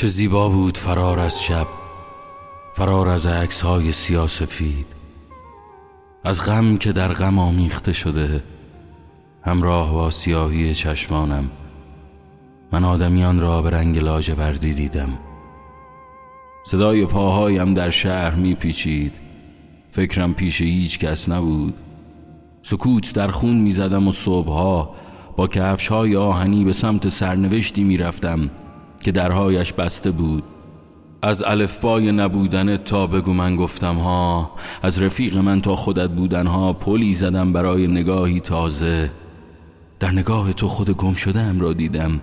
چه زیبا بود فرار از شب، فرار از عکس‌های سیاه‌سفید، از غم که در غم آمیخته شده همراه با سیاهی چشمانم. من آدمیان را به رنگ لاجوردی دیدم. صدای پاهایم در شهر میپیچید. فکرم پیش هیچ کس نبود. سکوت در خون میزدم و صبحها با کفش‌های آهنی به سمت سرنوشتی میرفتم که درهایش بسته بود. از الفبای نبودن تا بگو من گفتم ها، از رفیق من تا خودت بودن ها پلی زدم برای نگاهی تازه. در نگاه تو خود گم شده‌ام را دیدم،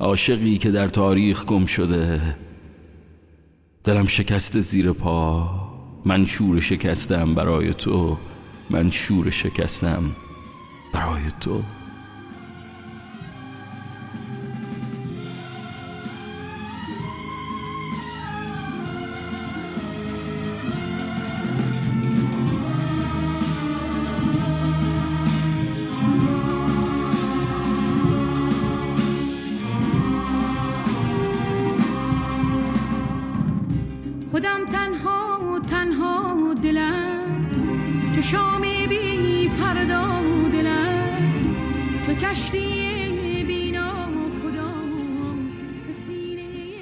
عاشقی که در تاریخ گم شده. دلم شکسته زیر پا، من شور شکستم برای تو، من شور شکستم برای تو. خودم تنها و تنها و دلم، چو شام بی پردا و دلم، چو کشتی بینا و خودم، به سینه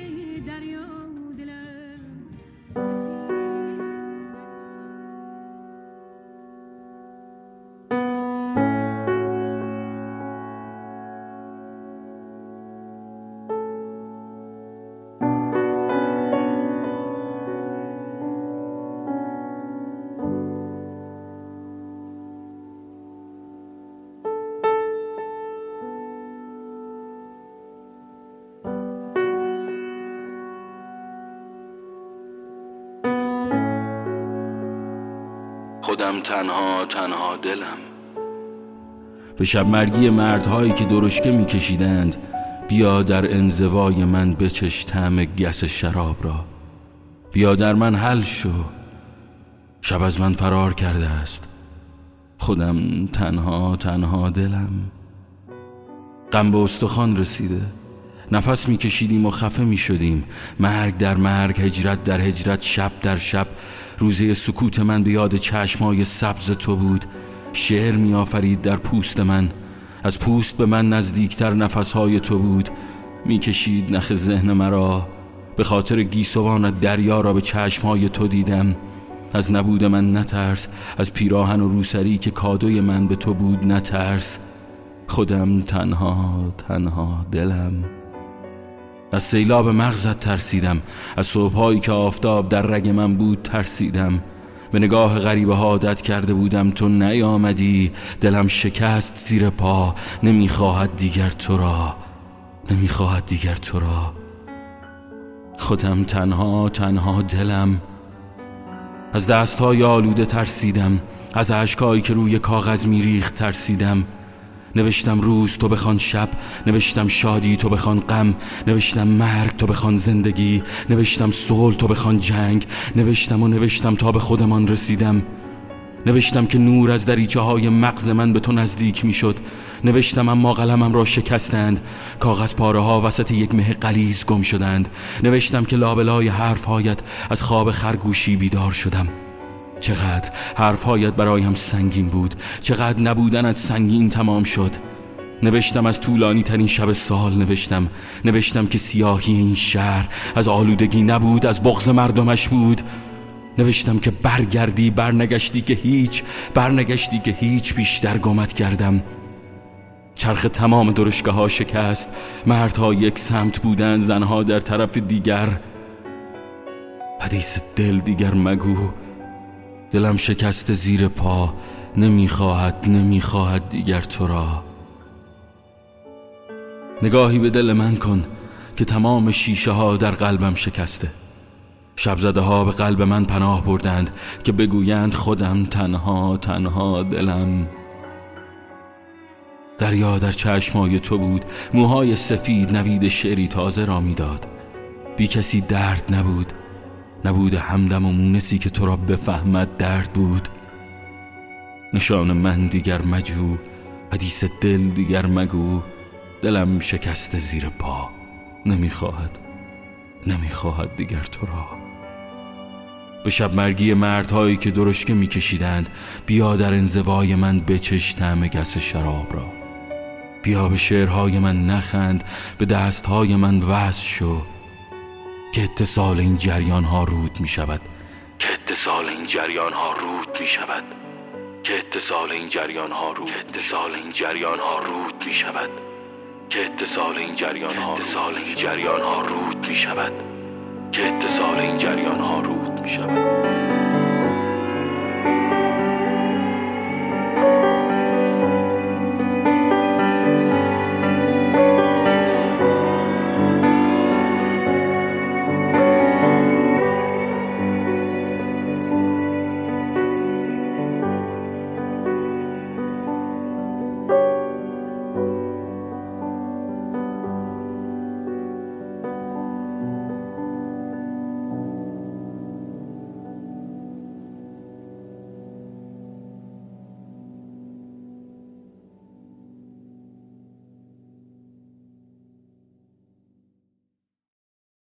دریا و دلم. خودم تنها تنها دلم، به شب مرگی مردهایی که درشکه می کشیدند. بیا در انزوای من بچش طعم گس شراب را، بیا در من حل شو، شب از من فرار کرده است. خودم تنها تنها دلم. غم به استخوان رسیده، نفس می کشیدیم و خفه می شدیم. مرگ در مرگ، هجرت در هجرت، شب در شب. روزه سکوت من به یاد چشمای سبز تو بود. شعر می آفرید در پوست من، از پوست به من نزدیکتر نفسهای تو بود. می کشید نخ ذهن مرا، به خاطر گیسوانت دریا را به چشمهای تو دیدم. از نبود من نترس، از پیراهن و روسری که کادوی من به تو بود نترس. خودم تنها تنها دلم. از سیلاب مغزت ترسیدم، از صبحایی که آفتاب در رگ من بود ترسیدم. به نگاه غریبه ها عادت کرده بودم، تو نیامدی. دلم شکست زیر پا، نمیخواهد دیگر تو را، نمیخواهد دیگر تو را. خودم تنها تنها دلم. از دستهای آلوده ترسیدم، از اشکایی که روی کاغذ میریخت ترسیدم. نوشتم روز تو بخوان شب، نوشتم شادی تو بخوان غم، نوشتم مرگ تو بخوان زندگی، نوشتم صلح تو بخوان جنگ، نوشتم و نوشتم تا به خودمان رسیدم. نوشتم که نور از دریچه های مغز من به تو نزدیک می شد. نوشتم اما قلمم را شکستند، کاغذ پاره ها وسط یک مه غلیظ گم شدند. نوشتم که لابلای حرف هایت از خواب خرگوشی بیدار شدم. چقدر حرفهایت برایم سنگین بود، چقدر نبودنت سنگین تمام شد. نوشتم از طولانی ترین شب سال نوشتم. نوشتم که سیاهی این شهر از آلودگی نبود، از بغض مردمش بود. نوشتم که برگردی، برنگشتی که هیچ، برنگشتی که هیچ، بیشتر گمت کردم. چرخ تمام درشگه ها شکست، مردها یک سمت بودن، زنها در طرف دیگر. حدیث دل دیگر مگو، دلم شکست زیر پا، نمیخواهد نمیخواهد دیگر تو را. نگاهی به دل من کن که تمام شیشه ها در قلبم شکسته. شب زده ها به قلب من پناه بردند که بگویند خودم تنها تنها دلم. دریا در چشمای تو بود، موهای سفید نوید شعری تازه را میداد. بی کسی درد نبود، نبود همدم و مونسی که تو را بفهمد درد بود. نشان من دیگر مجو، حدیث دل دیگر مگو. دلم شکست زیر پا، نمیخواهد نمیخواهد دیگر تو را. به شب مرگی مردهایی که درشکه میکشیدند، بیا در انزوای من بچش طعم گس شراب را. بیا به شعرهای من نخند، به دستهای من وصل شو، که اتصال این جریان ها رود می شود، که اتصال این جریان ها رود می شود، که اتصال این جریان ها رود، که اتصال این جریان ها رود می شود، که اتصال این جریان ها، اتصال این جریان ها رود می شود، که اتصال این جریان ها رود می شود.